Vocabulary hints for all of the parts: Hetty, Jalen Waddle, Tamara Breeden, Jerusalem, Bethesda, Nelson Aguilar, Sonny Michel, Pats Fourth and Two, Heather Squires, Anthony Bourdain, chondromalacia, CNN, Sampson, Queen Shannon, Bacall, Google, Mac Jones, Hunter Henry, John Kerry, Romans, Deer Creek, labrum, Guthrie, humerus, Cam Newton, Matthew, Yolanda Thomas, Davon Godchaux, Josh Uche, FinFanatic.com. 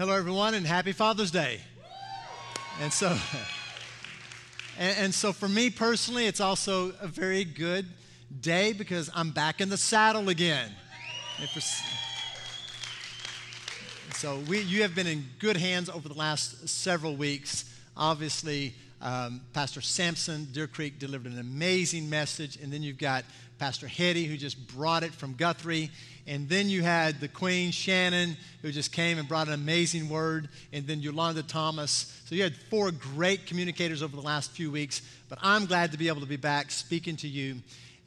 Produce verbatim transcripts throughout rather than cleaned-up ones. Hello, everyone, and happy Father's Day. And so, and, and so for me personally, it's also a very good day because I'm back in the saddle again. And for, so we, you have been in good hands over the last several weeks. Obviously, um, Pastor Sampson, Deer Creek, delivered an amazing message. And then you've got Pastor Hetty, who just brought it from Guthrie. And then you had the Queen Shannon, who just came and brought an amazing word. And then Yolanda Thomas. So you had four great communicators over the last few weeks. But I'm glad to be able to be back speaking to you.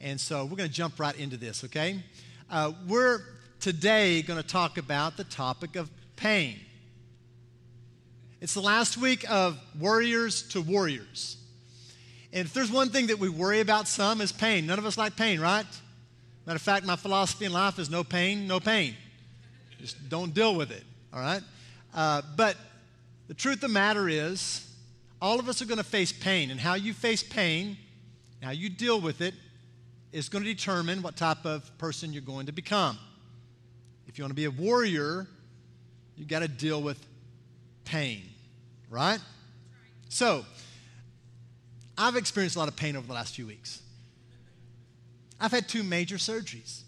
And so we're going to jump right into this, okay? Uh, we're today going to talk about the topic of pain. It's the last week of Warriors to Warriors. And if there's one thing that we worry about some is pain. None of us like pain, right? Matter of fact, my philosophy in life is no pain, no pain. Just don't deal with it, all right? Uh, but the truth of the matter is all of us are going to face pain. And how you face pain, how you deal with it, is going to determine what type of person you're going to become. If you want to be a warrior, you've got to deal with pain, right? So, I've experienced a lot of pain over the last few weeks. I've had two major surgeries.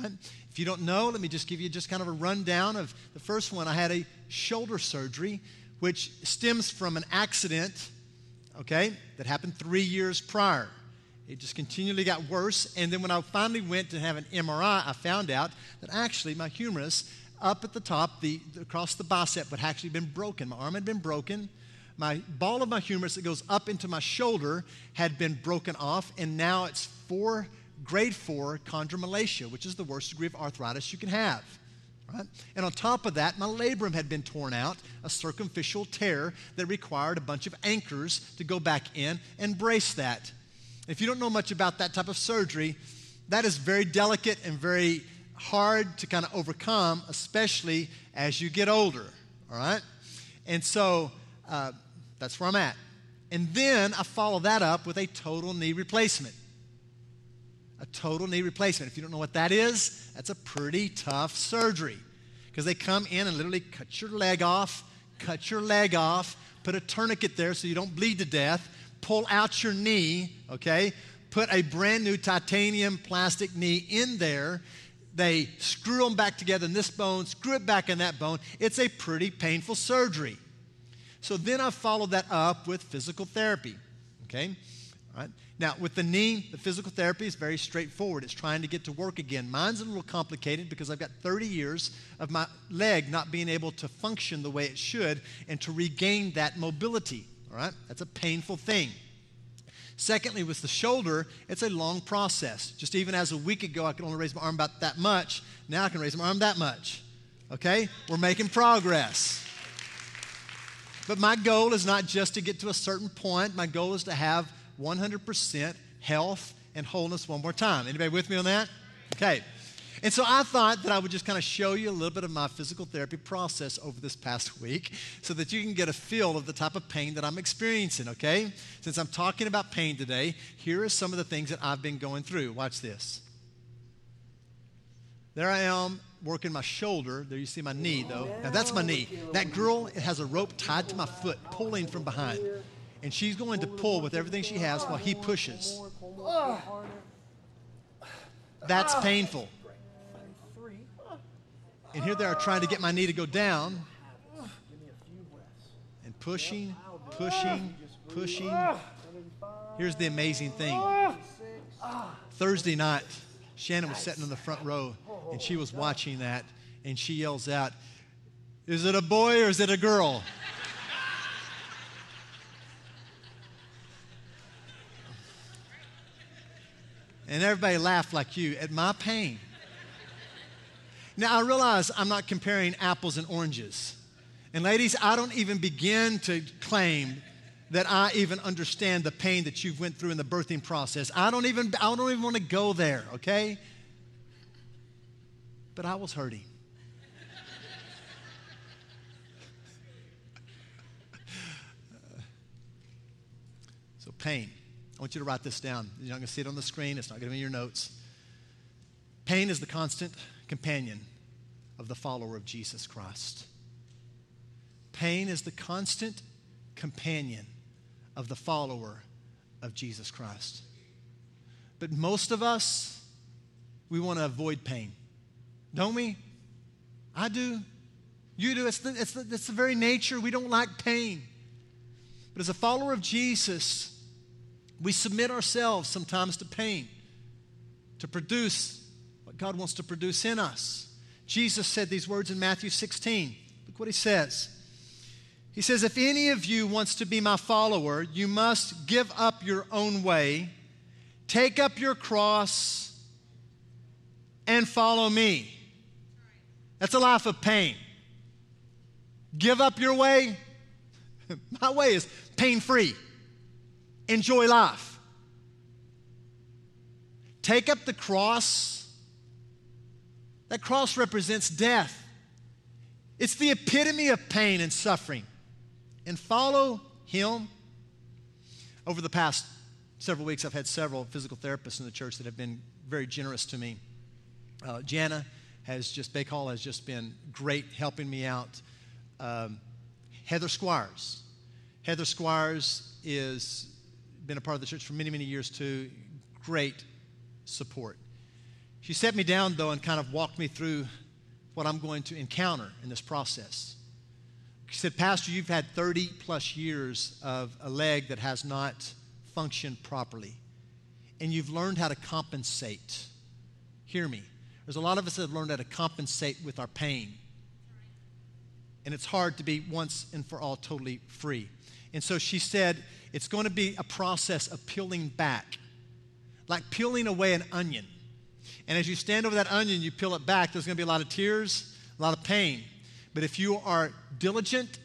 Right? If you don't know, let me just give you just kind of a rundown of the first one. I had a shoulder surgery, which stems from an accident, okay, that happened three years prior. It just continually got worse, and then when I finally went to have an M R I, I found out that actually my humerus up at the top, the, across the bicep, had actually been broken. My arm had been broken. My ball of my humerus that goes up into my shoulder had been broken off, and now it's four, grade four chondromalacia, which is the worst degree of arthritis you can have. Right? And on top of that, my labrum had been torn out, a circumficial tear that required a bunch of anchors to go back in and brace that. If you don't know much about that type of surgery, that is very delicate and very hard to kind of overcome, especially as you get older, all right? And so uh, that's where I'm at. And then I follow that up with a total knee replacement. A total knee replacement. If you don't know what that is, that's a pretty tough surgery because they come in and literally cut your leg off, cut your leg off, put a tourniquet there so you don't bleed to death, pull out your knee, okay, put a brand new titanium plastic knee in there. They screw them back together in this bone, screw it back in that bone. It's a pretty painful surgery. So then I followed that up with physical therapy, okay? All right. Now, with the knee, the physical therapy is very straightforward. It's trying to get to work again. Mine's a little complicated because I've got thirty years of my leg not being able to function the way it should and to regain that mobility. All right, that's a painful thing. Secondly, with the shoulder, it's a long process. Just even as a week ago, I could only raise my arm about that much. Now I can raise my arm that much. Okay, we're making progress. But my goal is not just to get to a certain point. My goal is to have one hundred percent health and wholeness one more time. Anybody with me on that? Okay. And so I thought that I would just kind of show you a little bit of my physical therapy process over this past week so that you can get a feel of the type of pain that I'm experiencing, okay? Since I'm talking about pain today, here are some of the things that I've been going through. Watch this. There I am working my shoulder. There you see my knee, though. Now, that's my knee. That girl has a rope tied to my foot, pulling from behind. And she's going to pull with everything she has while he pushes. That's painful. And here they are trying to get my knee to go down and pushing, pushing, pushing. Here's the amazing thing. Thursday night, Shannon was sitting in the front row, and she was watching that, and she yells out, "Is it a boy or is it a girl?" And everybody laughed like you at my pain. Now, I realize I'm not comparing apples and oranges. And ladies, I don't even begin to claim that I even understand the pain that you've went through in the birthing process. I don't even, I don't even want to go there, okay? But I was hurting. So pain. I want you to write this down. You're not going to see it on the screen. It's not going to be in your notes. Pain is the constant companion of the follower of Jesus Christ. Pain is the constant companion of the follower of Jesus Christ. But most of us, we want to avoid pain, don't we? I do. You do. It's the, it's the, it's the very nature. We don't like pain. But as a follower of Jesus, we submit ourselves sometimes to pain to produce what God wants to produce in us. Jesus said these words in Matthew sixteen. Look what he says. He says, if any of you wants to be my follower, you must give up your own way, take up your cross, and follow me. That's a life of pain. Give up your way. My way is pain-free. Enjoy life. Take up the cross. That cross represents death. It's the epitome of pain and suffering. And follow him. Over the past several weeks, I've had several physical therapists in the church that have been very generous to me. Uh, Jana has just, Bacall has just been great helping me out. Um, Heather Squires. Heather Squires is been a part of the church for many, many years too. Great support. She set me down, though, and kind of walked me through what I'm going to encounter in this process. She said, Pastor, you've had thirty plus years of a leg that has not functioned properly, and you've learned how to compensate. Hear me. There's a lot of us that have learned how to compensate with our pain, and it's hard to be once and for all totally free. And so she said, it's going to be a process of peeling back, like peeling away an onion. And as you stand over that onion, you peel it back, there's going to be a lot of tears, a lot of pain. But if you are diligent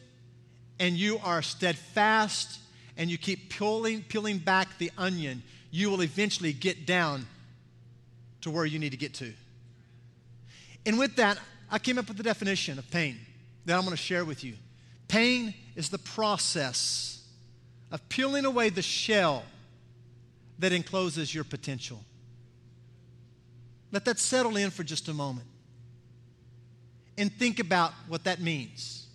and you are steadfast and you keep peeling, peeling back the onion, you will eventually get down to where you need to get to. And with that, I came up with the definition of pain that I'm going to share with you. Pain is the process of peeling away the shell that encloses your potential. Let that settle in for just a moment and think about what that means.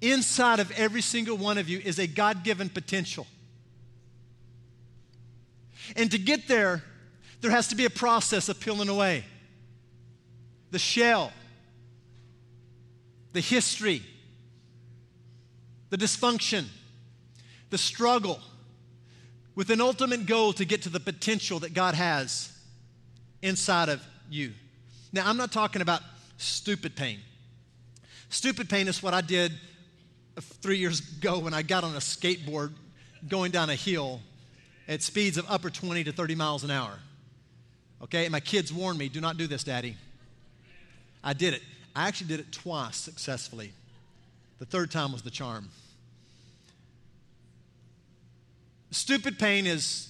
Inside of every single one of you is a God-given potential. And to get there, there has to be a process of peeling away the shell, the history, the dysfunction, the struggle, with an ultimate goal to get to the potential that God has inside of you. Now, I'm not talking about stupid pain. Stupid pain is what I did three years ago when I got on a skateboard going down a hill at speeds of upper twenty to thirty miles an hour. Okay, and my kids warned me, do not do this, Daddy. I did it. I actually did it twice successfully. The third time was the charm. Stupid pain is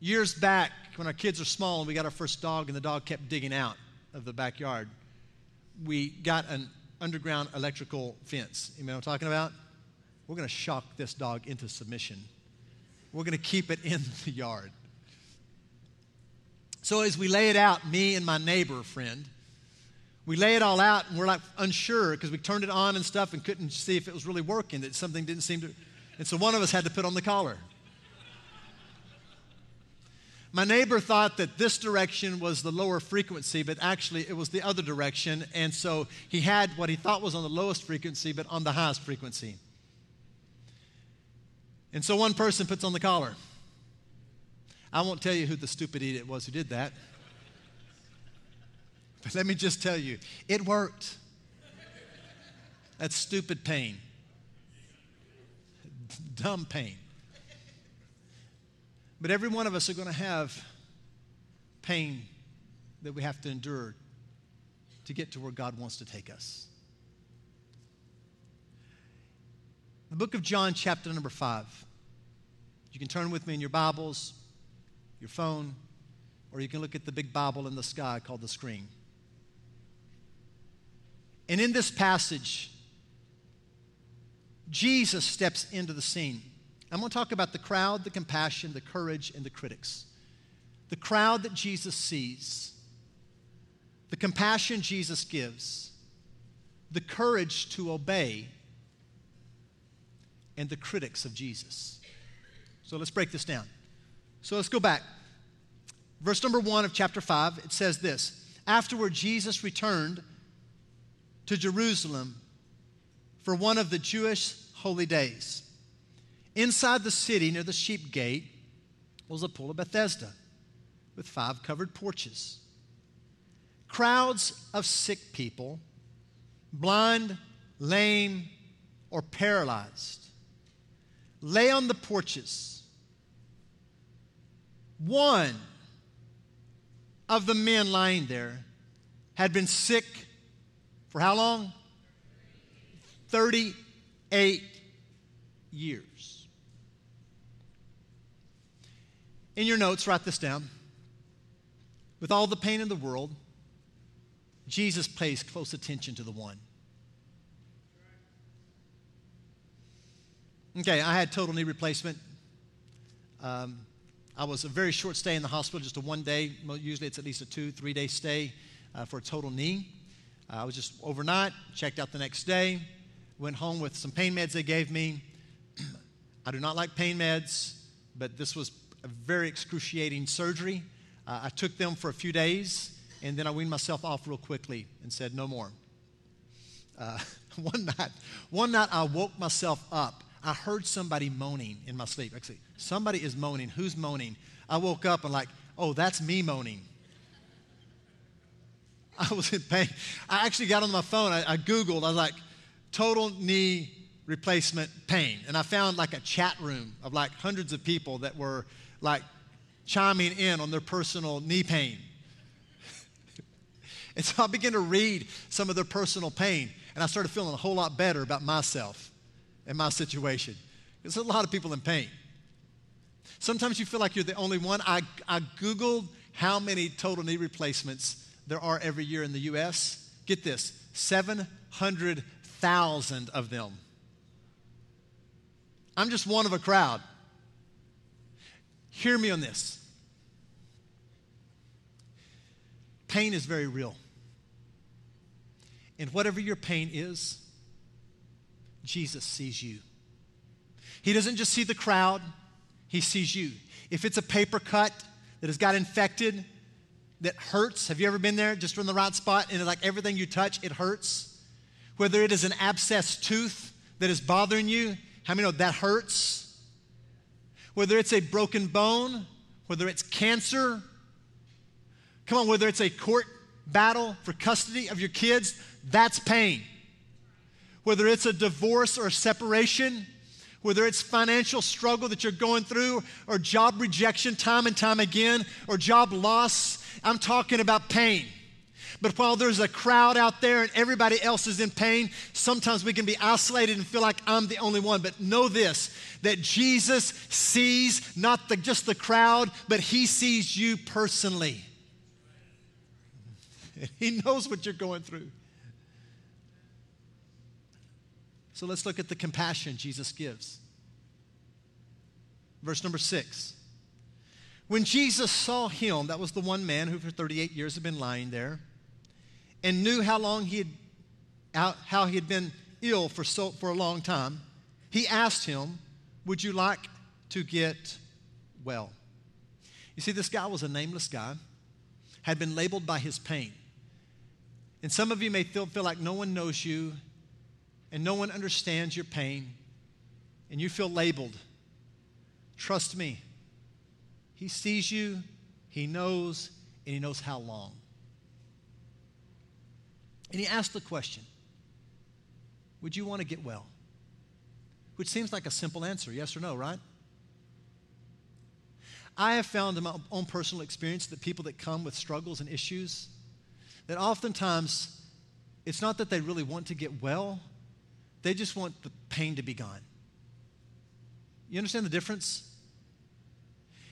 years back when our kids are small and we got our first dog and the dog kept digging out of the backyard. We got an underground electrical fence. You know what I'm talking about? We're going to shock this dog into submission. We're going to keep it in the yard. So as we lay it out, me and my neighbor friend, we lay it all out and we're like unsure because we turned it on and stuff and couldn't see if it was really working, that something didn't seem to... And so one of us had to put on the collar. My neighbor thought that this direction was the lower frequency, but actually it was the other direction. And so he had what he thought was on the lowest frequency, but on the highest frequency. And so one person puts on the collar. I won't tell you who the stupid idiot was who did that. But let me just tell you, it worked. That's stupid pain. Dumb pain. But every one of us are going to have pain that we have to endure to get to where God wants to take us. The book of John, chapter number five. You can turn with me in your Bibles, your phone, or you can look at the big Bible in the sky called the screen. And in this passage, Jesus steps into the scene. I'm going to talk about the crowd, the compassion, the courage, and the critics. The crowd that Jesus sees, the compassion Jesus gives, the courage to obey, and the critics of Jesus. So let's break this down. So let's go back. Verse number one of chapter five, it says this. Afterward, Jesus returned to Jerusalem for one of the Jewish holy days. Inside the city, near the sheep gate, was a pool of Bethesda with five covered porches. Crowds of sick people, blind, lame, or paralyzed, lay on the porches. One of the men lying there had been sick for how long? thirty-eight years. In your notes, write this down. With all the pain in the world, Jesus pays close attention to the one. Okay, I had total knee replacement. Um, I was a very short stay in the hospital, just a one day. Usually it's at least a two, three day stay uh, for a total knee. Uh, I was just overnight, checked out the next day, went home with some pain meds they gave me. I do not like pain meds, but this was a very excruciating surgery. Uh, I took them for a few days, and then I weaned myself off real quickly and said no more. Uh, one night, one night I woke myself up. I heard somebody moaning in my sleep. Actually, somebody is moaning. Who's moaning? I woke up and like, oh, that's me moaning. I was in pain. I actually got on my phone. I, I Googled. I was like, total knee replacement pain. And I found like a chat room of like hundreds of people that were like chiming in on their personal knee pain. And so I began to read some of their personal pain. And I started feeling a whole lot better about myself in my situation. There's a lot of people in pain. Sometimes you feel like you're the only one. I, I Googled how many total knee replacements there are every year in the U S Get this, seven hundred thousand of them. I'm just one of a crowd. Hear me on this. Pain is very real. And whatever your pain is, Jesus sees you. He doesn't just see the crowd, he sees you. If it's a paper cut that has got infected, that hurts, have you ever been there? Just in the right spot, and like everything you touch, it hurts. Whether it is an abscessed tooth that is bothering you, how many know that hurts? Whether it's a broken bone, whether it's cancer, come on, whether it's a court battle for custody of your kids, that's pain. Whether it's a divorce or a separation, whether it's financial struggle that you're going through, or job rejection time and time again, or job loss, I'm talking about pain. But while there's a crowd out there and everybody else is in pain, sometimes we can be isolated and feel like I'm the only one. But know this, that Jesus sees not the, just the crowd, but he sees you personally. He knows what you're going through. So let's look at the compassion Jesus gives. Verse number six. When Jesus saw him, that was the one man who for thirty-eight years had been lying there, and knew how long he had, how he had been ill for, so, for a long time, he asked him, would you like to get well? You see, this guy was a nameless guy, had been labeled by his pain. And some of you may feel, feel like no one knows you, and no one understands your pain, and you feel labeled. Trust me, he sees you, he knows, and he knows how long. And he asked the question, would you want to get well? Which seems like a simple answer, yes or no, right? I have found in my own personal experience that people that come with struggles and issues, that oftentimes it's not that they really want to get well, they just want the pain to be gone. You understand the difference?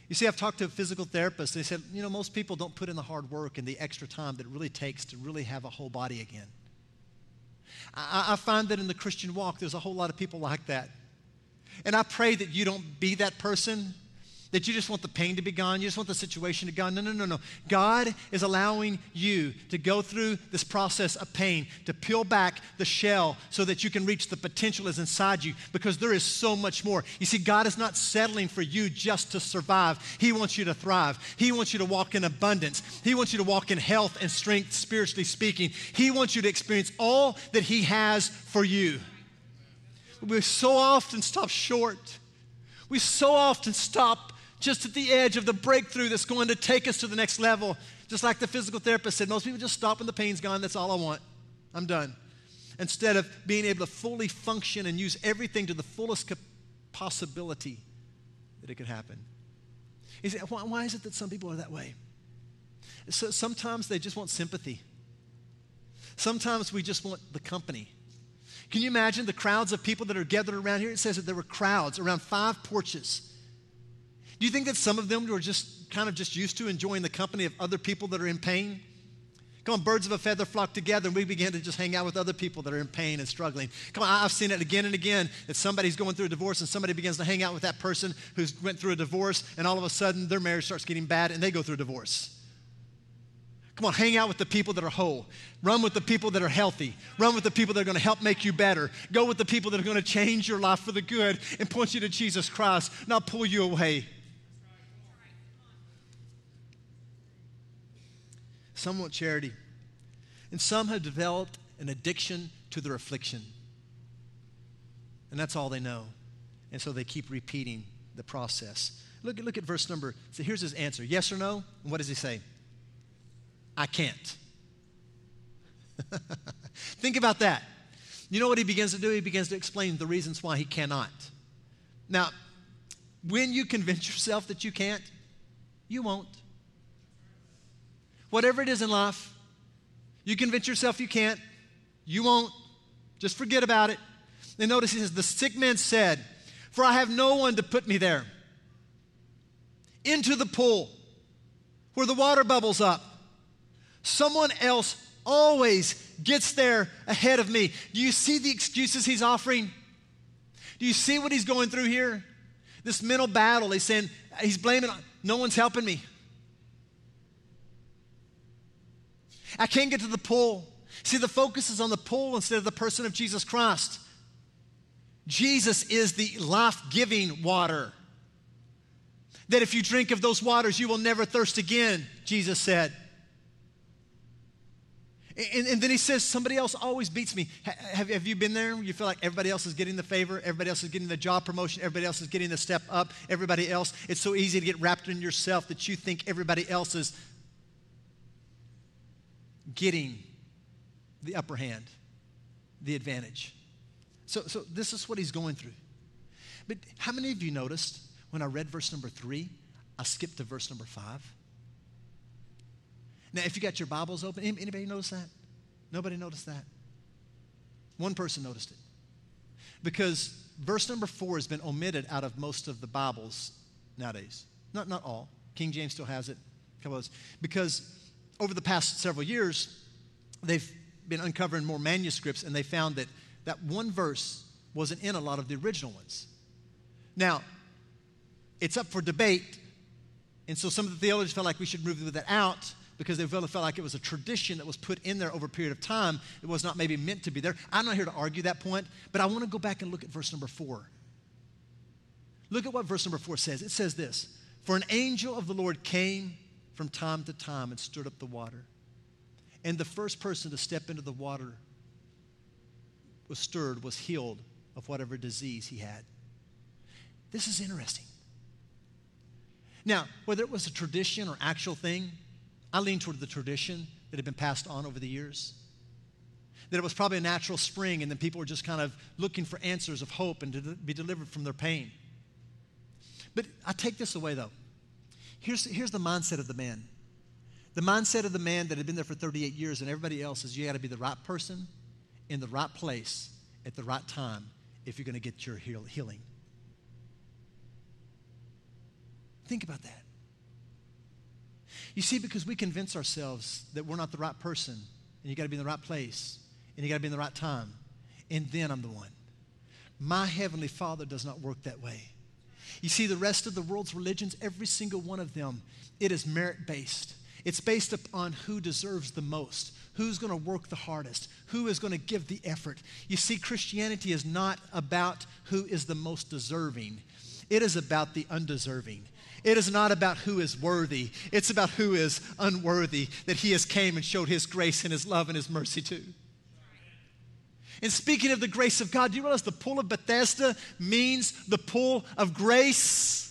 You see, I've talked to a physical therapist. They said, you know, most people don't put in the hard work and the extra time that it really takes to really have a whole body again. I, I find that in the Christian walk, there's a whole lot of people like that. And I pray that you don't be that person, that you just want the pain to be gone, you just want the situation to be gone. No, no, no, no. God is allowing you to go through this process of pain, to peel back the shell so that you can reach the potential that's inside you, because there is so much more. You see, God is not settling for you just to survive. He wants you to thrive. He wants you to walk in abundance. He wants you to walk in health and strength, spiritually speaking. He wants you to experience all that He has for you. We so often stop short. We so often stop just at the edge of the breakthrough that's going to take us to the next level. Just like the physical therapist said, most people just stop when the pain's gone. That's all I want. I'm done. Instead of being able to fully function and use everything to the fullest possibility that it could happen. You see, why, why is it that some people are that way? So sometimes they just want sympathy. Sometimes we just want the company. Can you imagine the crowds of people that are gathered around here? It says that there were crowds around five porches. Do you think that some of them were just kind of just used to enjoying the company of other people that are in pain? Come on, birds of a feather flock together, and we begin to just hang out with other people that are in pain and struggling. Come on, I've seen it again and again that somebody's going through a divorce and somebody begins to hang out with that person who's went through a divorce, and all of a sudden their marriage starts getting bad and they go through a divorce. Come on, hang out with the people that are whole. Run with the people that are healthy. Run with the people that are going to help make you better. Go with the people that are going to change your life for the good and point you to Jesus Christ, not pull you away. Some want charity. And some have developed an addiction to their affliction. And that's all they know. And so they keep repeating the process. Look, look at verse number. So here's his answer. Yes or no? And what does he say? I can't. Think about that. You know what he begins to do? He begins to explain the reasons why he cannot. Now, when you convince yourself that you can't, you won't. Whatever it is in life, you convince yourself you can't, you won't. Just forget about it. Then notice he says, the sick man said, for I have no one to put me there, into the pool where the water bubbles up. Someone else always gets there ahead of me. Do you see the excuses he's offering? Do you see what he's going through here? This mental battle, he's saying, he's blaming, no one's helping me. I can't get to the pool. See, the focus is on the pool instead of the person of Jesus Christ. Jesus is the life-giving water. That if you drink of those waters, you will never thirst again, Jesus said. And, and then he says, somebody else always beats me. Have, have you been there? You feel like everybody else is getting the favor. Everybody else is getting the job promotion. Everybody else is getting the step up. Everybody else. It's so easy to get wrapped in yourself that you think everybody else is getting the upper hand, the advantage. So, so this is what he's going through. But how many of you noticed when I read verse number three, I skipped to verse number five? Now, if you got your Bibles open, anybody notice that? Nobody noticed that. One person noticed it. Because verse number four has been omitted out of most of the Bibles nowadays. Not, not all. King James still has it. A couple of those. Because over the past several years, they've been uncovering more manuscripts, and they found that that one verse wasn't in a lot of the original ones. Now, it's up for debate, and so some of the theologians felt like we should move that out, because they felt like it was a tradition that was put in there over a period of time. It was not maybe meant to be there. I'm not here to argue that point, but I want to go back and look at verse number four. Look at what verse number four says. It says this, for an angel of the Lord came from time to time and stirred up the water. And the first person to step into the water was stirred, was healed of whatever disease he had. This is interesting. Now, whether it was a tradition or actual thing, I lean toward the tradition that had been passed on over the years. That it was probably a natural spring, and then people were just kind of looking for answers of hope and to be delivered from their pain. But I take this away, though. Here's, here's the mindset of the man. The mindset of the man that had been there for thirty-eight years, and everybody else is, you got to be the right person in the right place at the right time if you're going to get your heal, healing. Think about that. You see, because we convince ourselves that we're not the right person, and you got to be in the right place, and you got to be in the right time, and then I'm the one. My Heavenly Father does not work that way. You see, the rest of the world's religions, every single one of them, it is merit-based. It's based upon who deserves the most, who's going to work the hardest, who is going to give the effort. You see, Christianity is not about who is the most deserving. It is about the undeserving. It is not about who is worthy. It's about who is unworthy, that he has came and showed his grace and his love and his mercy to. And speaking of the grace of God, do you realize the pool of Bethesda means the pool of grace?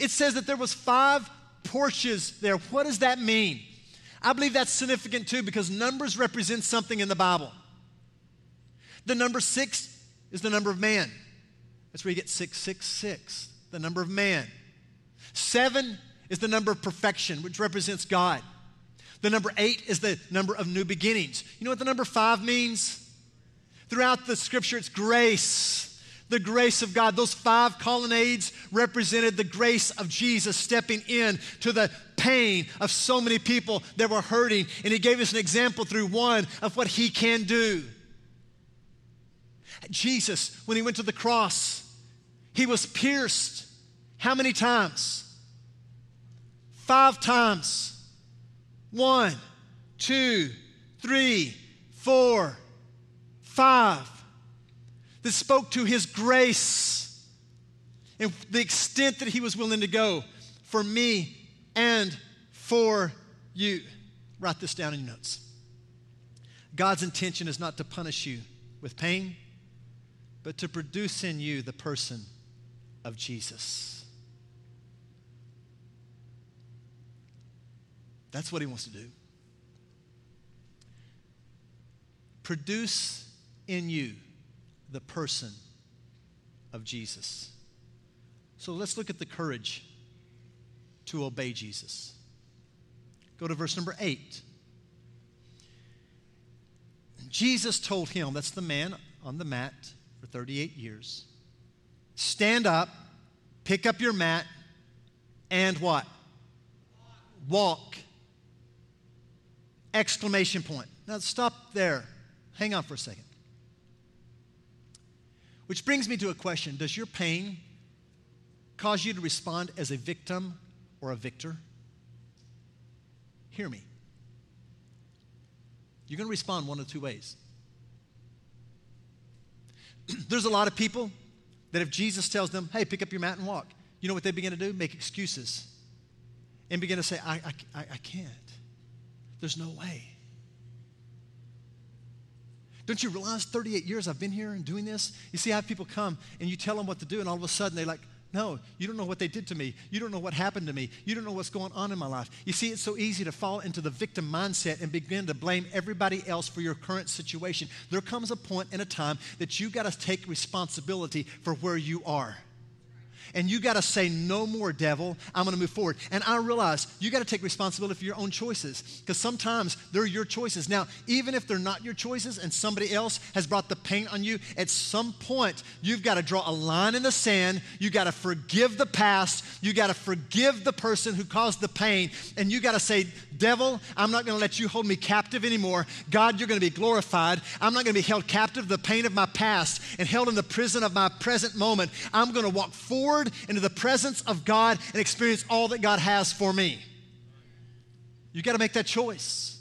It says that there was five porches there. What does that mean? I believe that's significant too, because numbers represent something in the Bible. The number six is the number of man. That's where you get six six six, the number of man. Seven is the number of perfection, which represents God. The number eight is the number of new beginnings. You know what the number five means? Throughout the scripture, it's grace, the grace of God. Those five colonnades represented the grace of Jesus stepping in to the pain of so many people that were hurting. And he gave us an example through one of what he can do. Jesus, when he went to the cross, he was pierced. How many times? Five times. One, two, three, four, five. This spoke to his grace and the extent that he was willing to go for me and for you. Write this down in your notes. God's intention is not to punish you with pain, but to produce in you the person of Jesus. That's what he wants to do. Produce in you the person of Jesus. So let's look at the courage to obey Jesus. Go to verse number eight. Jesus told him, that's the man on the mat for thirty-eight years, stand up, pick up your mat, and what? Walk. Walk. Exclamation point. Now stop there. Hang on for a second. Which brings me to a question. Does your pain cause you to respond as a victim or a victor? Hear me. You're going to respond one of two ways. There's a lot of people that if Jesus tells them, hey, pick up your mat and walk, you know what they begin to do? Make excuses and begin to say, I, I, I can't. There's no way. Don't you realize thirty-eight years I've been here and doing this? You see, I have people come and you tell them what to do and all of a sudden they're like, no, you don't know what they did to me. You don't know what happened to me. You don't know what's going on in my life. You see, it's so easy to fall into the victim mindset and begin to blame everybody else for your current situation. There comes a point in a time that you got to take responsibility for where you are. And you got to say, no more, devil, I'm going to move forward. And I realize you got to take responsibility for your own choices, because sometimes they're your choices. Now, even if they're not your choices and somebody else has brought the pain on you, at some point, you've got to draw a line in the sand. You got to forgive the past. You got to forgive the person who caused the pain. And you got to say, devil, I'm not going to let you hold me captive anymore. God, you're going to be glorified. I'm not going to be held captive to the pain of my past and held in the prison of my present moment. I'm going to walk forward into the presence of God and experience all that God has for me. You got to make that choice,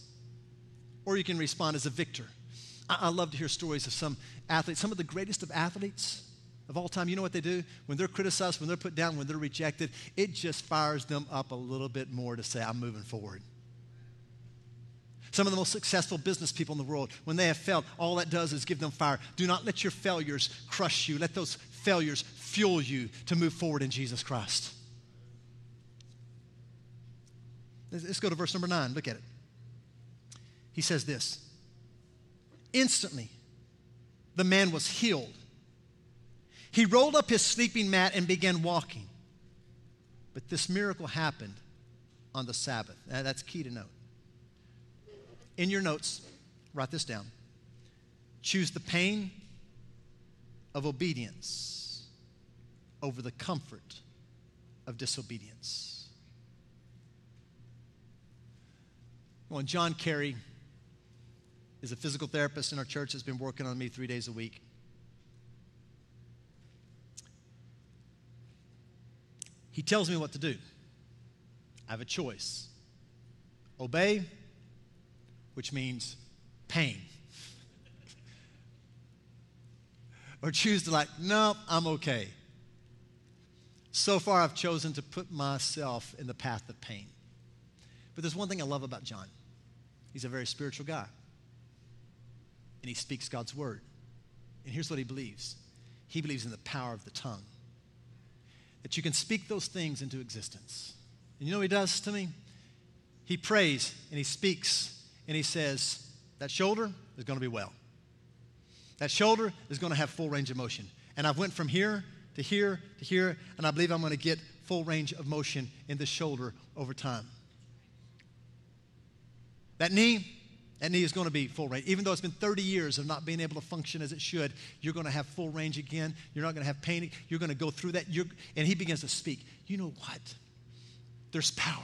or you can respond as a victor. I, I love to hear stories of some athletes, some of the greatest of athletes of all time. You know what they do? When they're criticized, when they're put down, when they're rejected, it just fires them up a little bit more to say, I'm moving forward. Some of the most successful business people in the world, when they have failed, all that does is give them fire. Do not let your failures crush you. Let those failures fuel you to move forward in Jesus Christ. Let's go to verse number nine. Look at it. He says this. Instantly, the man was healed. He rolled up his sleeping mat and began walking. But this miracle happened on the Sabbath. Now, that's key to note. In your notes, write this down. Choose the pain of obedience over the comfort of disobedience. Well, John Kerry is a physical therapist in our church that's been working on me three days a week. He tells me what to do. I have a choice. Obey, which means pain. Or choose to like, no, I'm okay. So far, I've chosen to put myself in the path of pain. But there's one thing I love about John. He's a very spiritual guy. And he speaks God's word. And here's what he believes. He believes in the power of the tongue. That you can speak those things into existence. And you know what he does to me? He prays and he speaks and he says, that shoulder is going to be well. That shoulder is going to have full range of motion. And I've went from here to here to here, and I believe I'm going to get full range of motion in the shoulder over time. That knee, that knee is going to be full range. Even though it's been thirty years of not being able to function as it should, you're going to have full range again. You're not going to have pain. You're going to go through that. You're, and he begins to speak. You know what? There's power.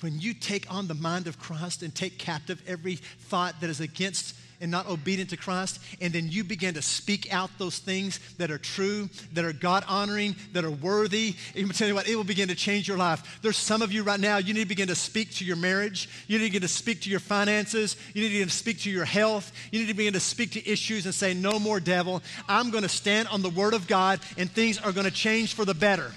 When you take on the mind of Christ and take captive every thought that is against and not obedient to Christ, and then you begin to speak out those things that are true, that are God-honoring, that are worthy. I'm telling you what, it will begin to change your life. There's some of you right now, you need to begin to speak to your marriage. You need to begin to speak to your finances. You need to begin to speak to your health. You need to begin to speak to issues and say, no more, devil. I'm going to stand on the word of God, and things are going to change for the better.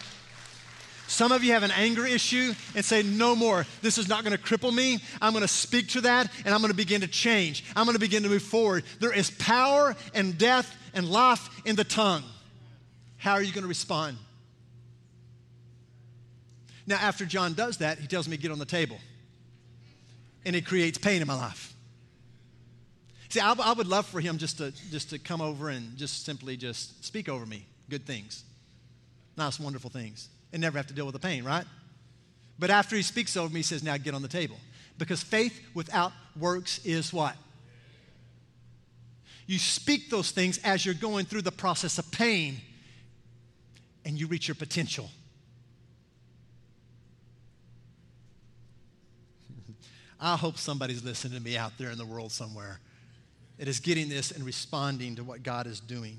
Some of you have an anger issue and say, no more. This is not going to cripple me. I'm going to speak to that, and I'm going to begin to change. I'm going to begin to move forward. There is power and death and life in the tongue. How are you going to respond? Now, after John does that, he tells me to get on the table, and it creates pain in my life. See, I, I would love for him just to, just to come over and just simply just speak over me good things, nice, wonderful things, and never have to deal with the pain, right? But after he speaks over me, he says, now get on the table. Because faith without works is what? You speak those things as you're going through the process of pain, and you reach your potential. I hope somebody's listening to me out there in the world somewhere. It is getting this and responding to what God is doing.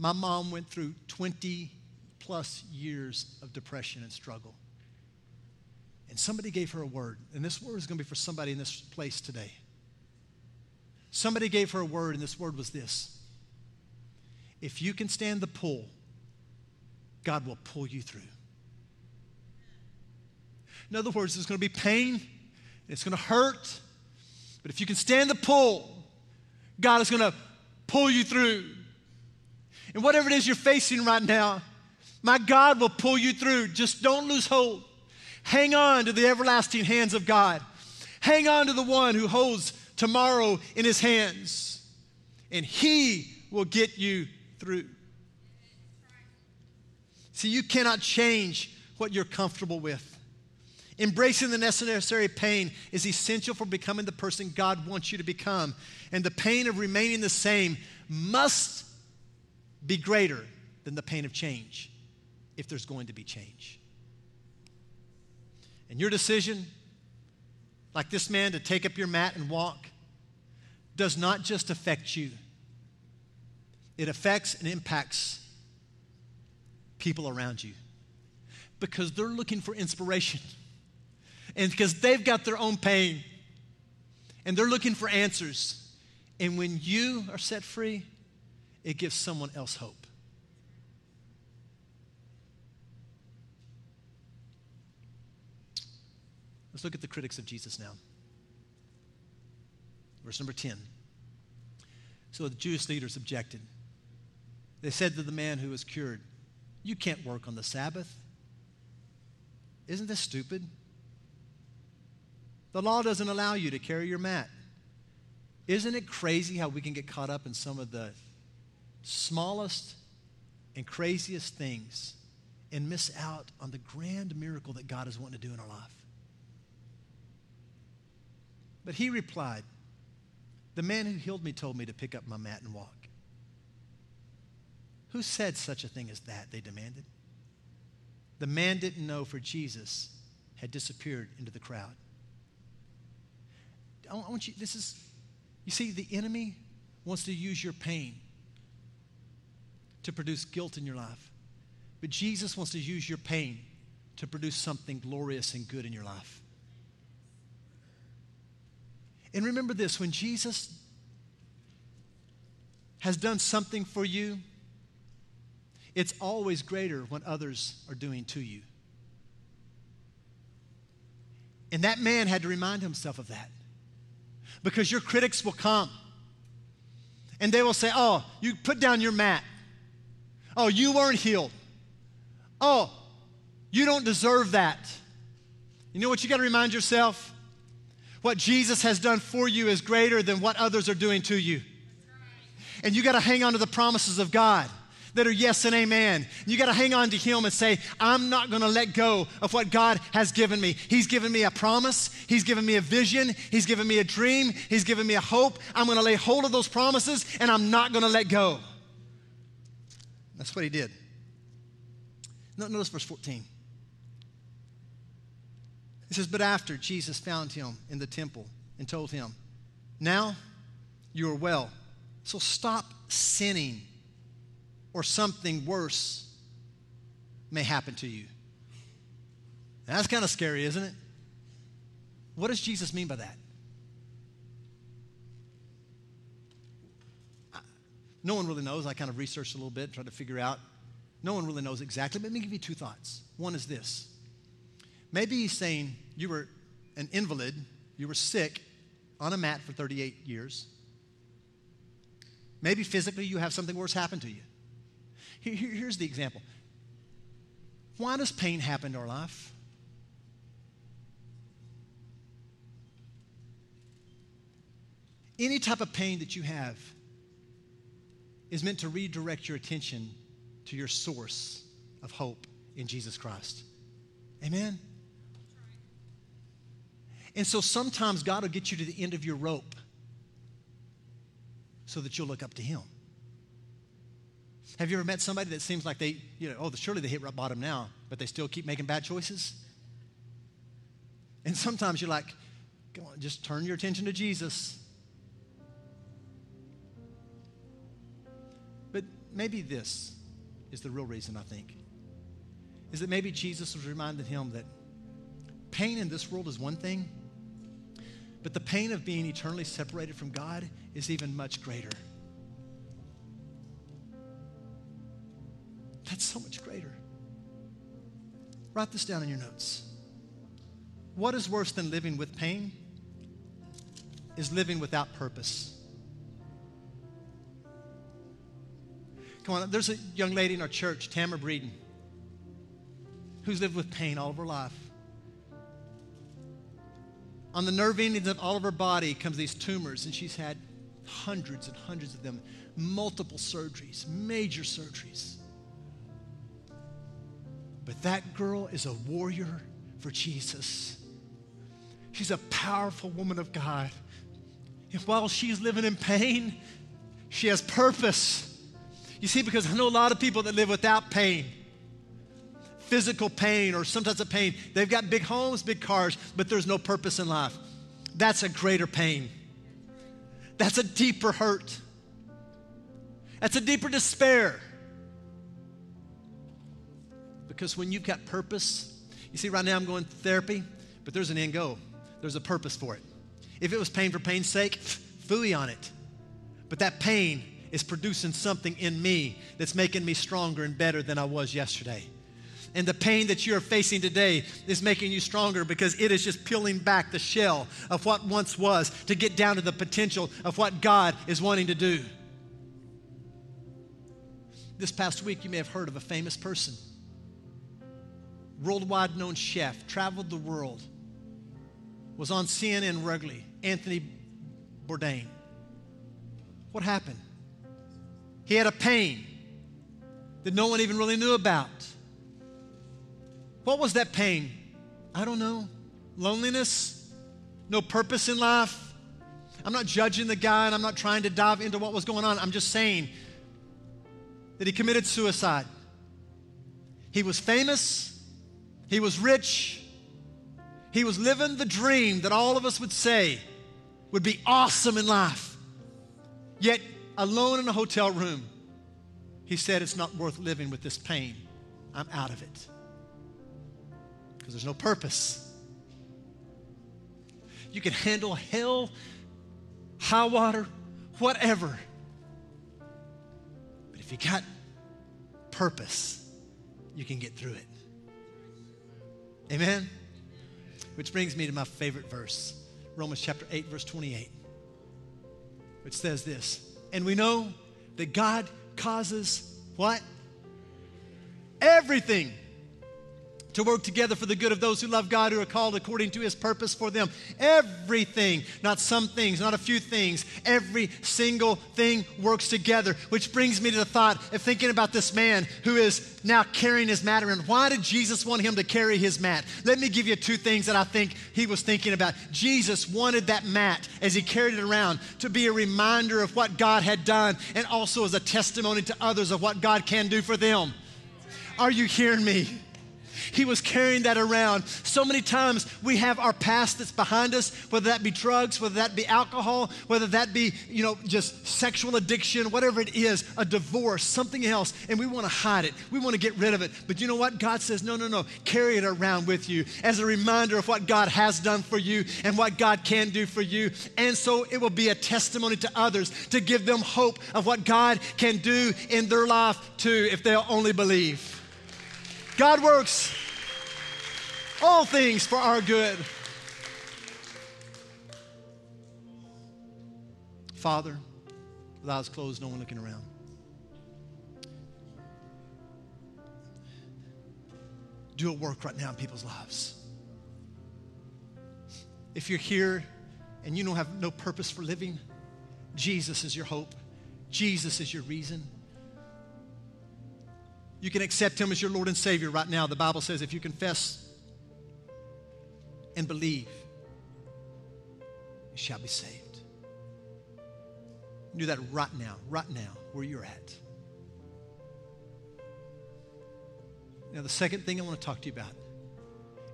My mom went through twenty plus years of depression and struggle. And somebody gave her a word, and this word is going to be for somebody in this place today. Somebody gave her a word, and this word was this. If you can stand the pull, God will pull you through. In other words, there's going to be pain, and it's going to hurt, but if you can stand the pull, God is going to pull you through. And whatever it is you're facing right now, my God will pull you through. Just don't lose hope. Hang on to the everlasting hands of God. Hang on to the one who holds tomorrow in his hands, and he will get you through. See, you cannot change what you're comfortable with. Embracing the necessary pain is essential for becoming the person God wants you to become, and the pain of remaining the same must be greater than the pain of change, if there's going to be change. And your decision, like this man, to take up your mat and walk, does not just affect you. It affects and impacts people around you, because they're looking for inspiration, and because they've got their own pain, and they're looking for answers. And when you are set free, it gives someone else hope. Let's look at the critics of Jesus now. Verse number ten. So the Jewish leaders objected. They said to the man who was cured, you can't work on the Sabbath. Isn't this stupid? The law doesn't allow you to carry your mat. Isn't it crazy how we can get caught up in some of the smallest and craziest things and miss out on the grand miracle that God is wanting to do in our life? But he replied, the man who healed me told me to pick up my mat and walk. Who said such a thing as that? They demanded. The man didn't know, for Jesus had disappeared into the crowd. I want you, this is, you see, the enemy wants to use your pain to produce guilt in your life, But Jesus wants to use your pain to produce something glorious and good in your life. And remember this, when Jesus has done something for you, it's always greater when others are doing to you. And that man had to remind himself of that. Because your critics will come. And they will say, oh, you put down your mat. Oh, you weren't healed. Oh, you don't deserve that. You know what you got to remind yourself? What Jesus has done for you is greater than what others are doing to you. And you got to hang on to the promises of God that are yes and amen. You got to hang on to Him and say, I'm not going to let go of what God has given me. He's given me a promise. He's given me a vision. He's given me a dream. He's given me a hope. I'm going to lay hold of those promises, and I'm not going to let go. That's what he did. Notice verse fourteen. It says, but after Jesus found him in the temple and told him, now you are well, so stop sinning, or something worse may happen to you. Now, that's kind of scary, isn't it? What does Jesus mean by that? I, no one really knows. I kind of researched a little bit, tried to figure out. No one really knows exactly, but let me give you two thoughts. One is this. Maybe he's saying you were an invalid, you were sick on a mat for thirty-eight years. Maybe physically you have something worse happen to you. Here's the example. Why does pain happen to our life? Any type of pain that you have is meant to redirect your attention to your source of hope in Jesus Christ. Amen? And so sometimes God will get you to the end of your rope so that you'll look up to Him. Have you ever met somebody that seems like they, you know, oh, surely they hit rock bottom now, but they still keep making bad choices? And sometimes you're like, come on, just turn your attention to Jesus. But maybe this is the real reason, I think, is that maybe Jesus was reminding him that pain in this world is one thing, but the pain of being eternally separated from God is even much greater. That's so much greater. Write this down in your notes. What is worse than living with pain is living without purpose. Come on, there's a young lady in our church, Tamara Breeden, who's lived with pain all of her life. On the nerve endings of all of her body comes these tumors, and she's had hundreds and hundreds of them, multiple surgeries, major surgeries. But that girl is a warrior for Jesus. She's a powerful woman of God. And while she's living in pain, she has purpose. You see, because I know a lot of people that live without pain, physical pain or sometimes a pain. They've got big homes, big cars, but there's no purpose in life. That's a greater pain. That's a deeper hurt. That's a deeper despair. Because when you've got purpose, you see, right now I'm going to therapy, but there's an end goal. There's a purpose for it. If it was pain for pain's sake, phooey on it. But that pain is producing something in me that's making me stronger and better than I was yesterday. And the pain that you're facing today is making you stronger because it is just peeling back the shell of what once was to get down to the potential of what God is wanting to do. This past week, you may have heard of a famous person. Worldwide known chef, traveled the world, was on C N N regularly, Anthony Bourdain. What happened? He had a pain that no one even really knew about. What was that pain? I don't know. Loneliness? No purpose in life? I'm not judging the guy, and I'm not trying to dive into what was going on. I'm just saying that he committed suicide. He was famous. He was rich. He was living the dream that all of us would say would be awesome in life. Yet, alone in a hotel room, he said, it's not worth living with this pain I'm out of it. Because there's no purpose. You can handle hell, high water, whatever. But if you got purpose, you can get through it. Amen? Which brings me to my favorite verse, Romans chapter eight, verse twenty-eight, which says this, and we know that God causes what? Everything to work together for the good of those who love God, who are called according to his purpose for them. Everything, not some things, not a few things, every single thing works together, which brings me to the thought of thinking about this man who is now carrying his mat around. Why did Jesus want him to carry his mat? Let me give you two things that I think he was thinking about. Jesus wanted that mat as he carried it around to be a reminder of what God had done and also as a testimony to others of what God can do for them. Are you hearing me? He was carrying that around. So many times we have our past that's behind us, whether that be drugs, whether that be alcohol, whether that be, you know, just sexual addiction, whatever it is, a divorce, something else, and we want to hide it. We want to get rid of it. But you know what? God says, no, no, no. Carry it around with you as a reminder of what God has done for you and what God can do for you. And so it will be a testimony to others to give them hope of what God can do in their life too if they'll only believe. God works all things for our good. Father, with eyes closed, no one looking around. Do a work right now in people's lives. If you're here and you don't have no purpose for living, Jesus is your hope. Jesus is your reason. You can accept him as your Lord and Savior right now. The Bible says if you confess and believe, you shall be saved. Do that right now, right now, where you're at. Now, the second thing I want to talk to you about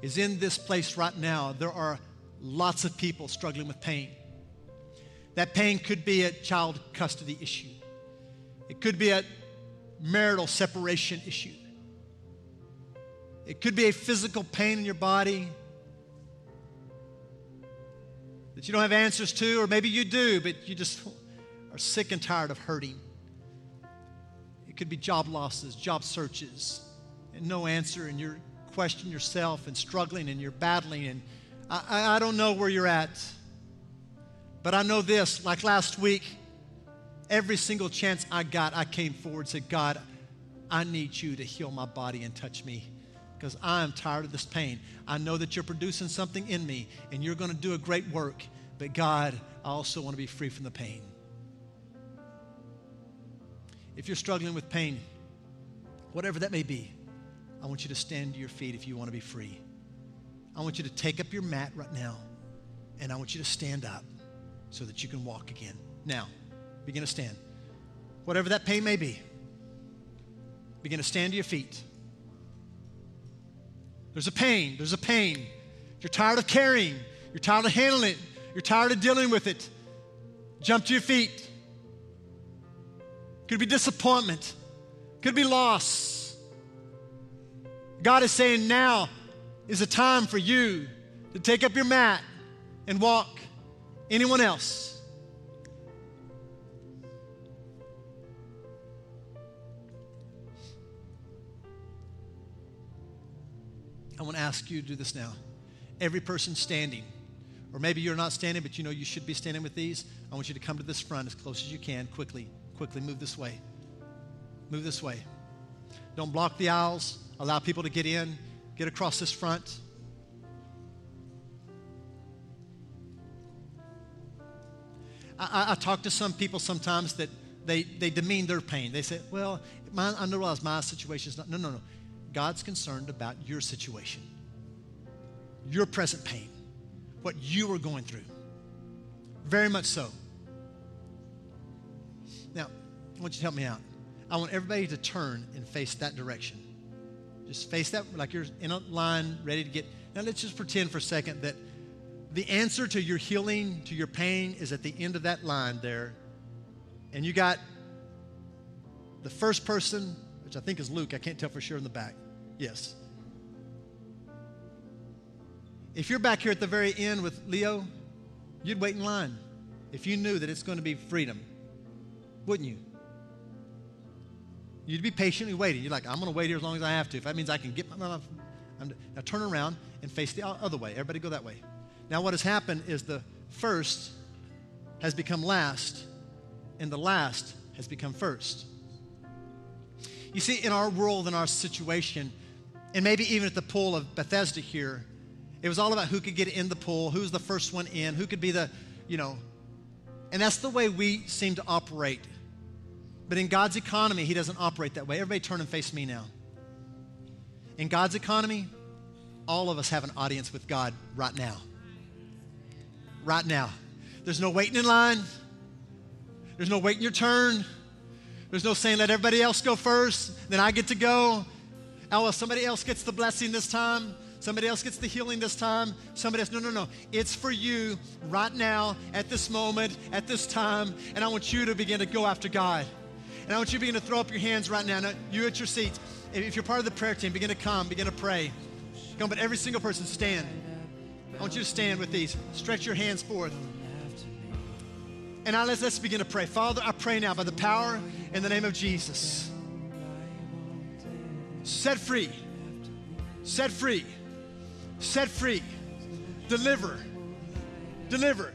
is in this place right now, there are lots of people struggling with pain. That pain could be a child custody issue. It could be a marital separation issue. It could be a physical pain in your body that you don't have answers to, or maybe you do, but you just are sick and tired of hurting. It could be job losses, job searches, and no answer, and you're questioning yourself and struggling and you're battling, and I, I, I don't know where you're at, but I know this, like last week, every single chance I got, I came forward and said, God, I need you to heal my body and touch me because I am tired of this pain. I know that you're producing something in me and you're going to do a great work, but God, I also want to be free from the pain. If you're struggling with pain, whatever that may be, I want you to stand to your feet if you want to be free. I want you to take up your mat right now, and I want you to stand up so that you can walk again. Now, begin to stand. Whatever that pain may be, begin to stand to your feet. There's a pain. There's a pain. You're tired of carrying. You're tired of handling it. You're tired of dealing with it. Jump to your feet. Could be disappointment. Could be loss. God is saying now is a time for you to take up your mat and walk. Anyone else? I want to ask you to do this now. Every person standing, or maybe you're not standing, but you know you should be standing with these, I want you to come to this front as close as you can, quickly, quickly. Move this way. Move this way. Don't block the aisles. Allow people to get in. Get across this front. I, I, I talk to some people sometimes that they, they demean their pain. They say, well, my, I realize my situation is not. No, no, no. God's concerned about your situation, your present pain, what you are going through. Very much so. Now, I want you to help me out. I want everybody to turn and face that direction. Just face that like you're in a line ready to get. Now, let's just pretend for a second that the answer to your healing, to your pain, is at the end of that line there. And you got the first person, which I think is Luke. I can't tell for sure in the back. Yes. If you're back here at the very end with Leo, you'd wait in line if you knew that it's going to be freedom, wouldn't you? You'd be patiently waiting. You're like, I'm going to wait here as long as I have to. If that means I can get my life, I'm, now turn around and face the other way. Everybody go that way. Now what has happened is the first has become last, and the last has become first. You see, in our world, in our situation, and maybe even at the pool of Bethesda here, it was all about who could get in the pool, who's the first one in, who could be the, you know. And that's the way we seem to operate. But in God's economy, He doesn't operate that way. Everybody turn and face me now. In God's economy, all of us have an audience with God right now. Right now. There's no waiting in line. There's no waiting your turn. There's no saying, let everybody else go first, then I get to go. Oh, well, somebody else gets the blessing this time. Somebody else gets the healing this time. Somebody else, no, no, no. It's for you right now, at this moment, at this time, and I want you to begin to go after God. And I want you to begin to throw up your hands right now. Now you at your seats. If you're part of the prayer team, begin to come, begin to pray. Come, but every single person, stand. I want you to stand with these. Stretch your hands forth. And now let's, let's begin to pray. Father, I pray now by the power in the name of Jesus. Set free. Set free. Set free. Deliver. Deliver.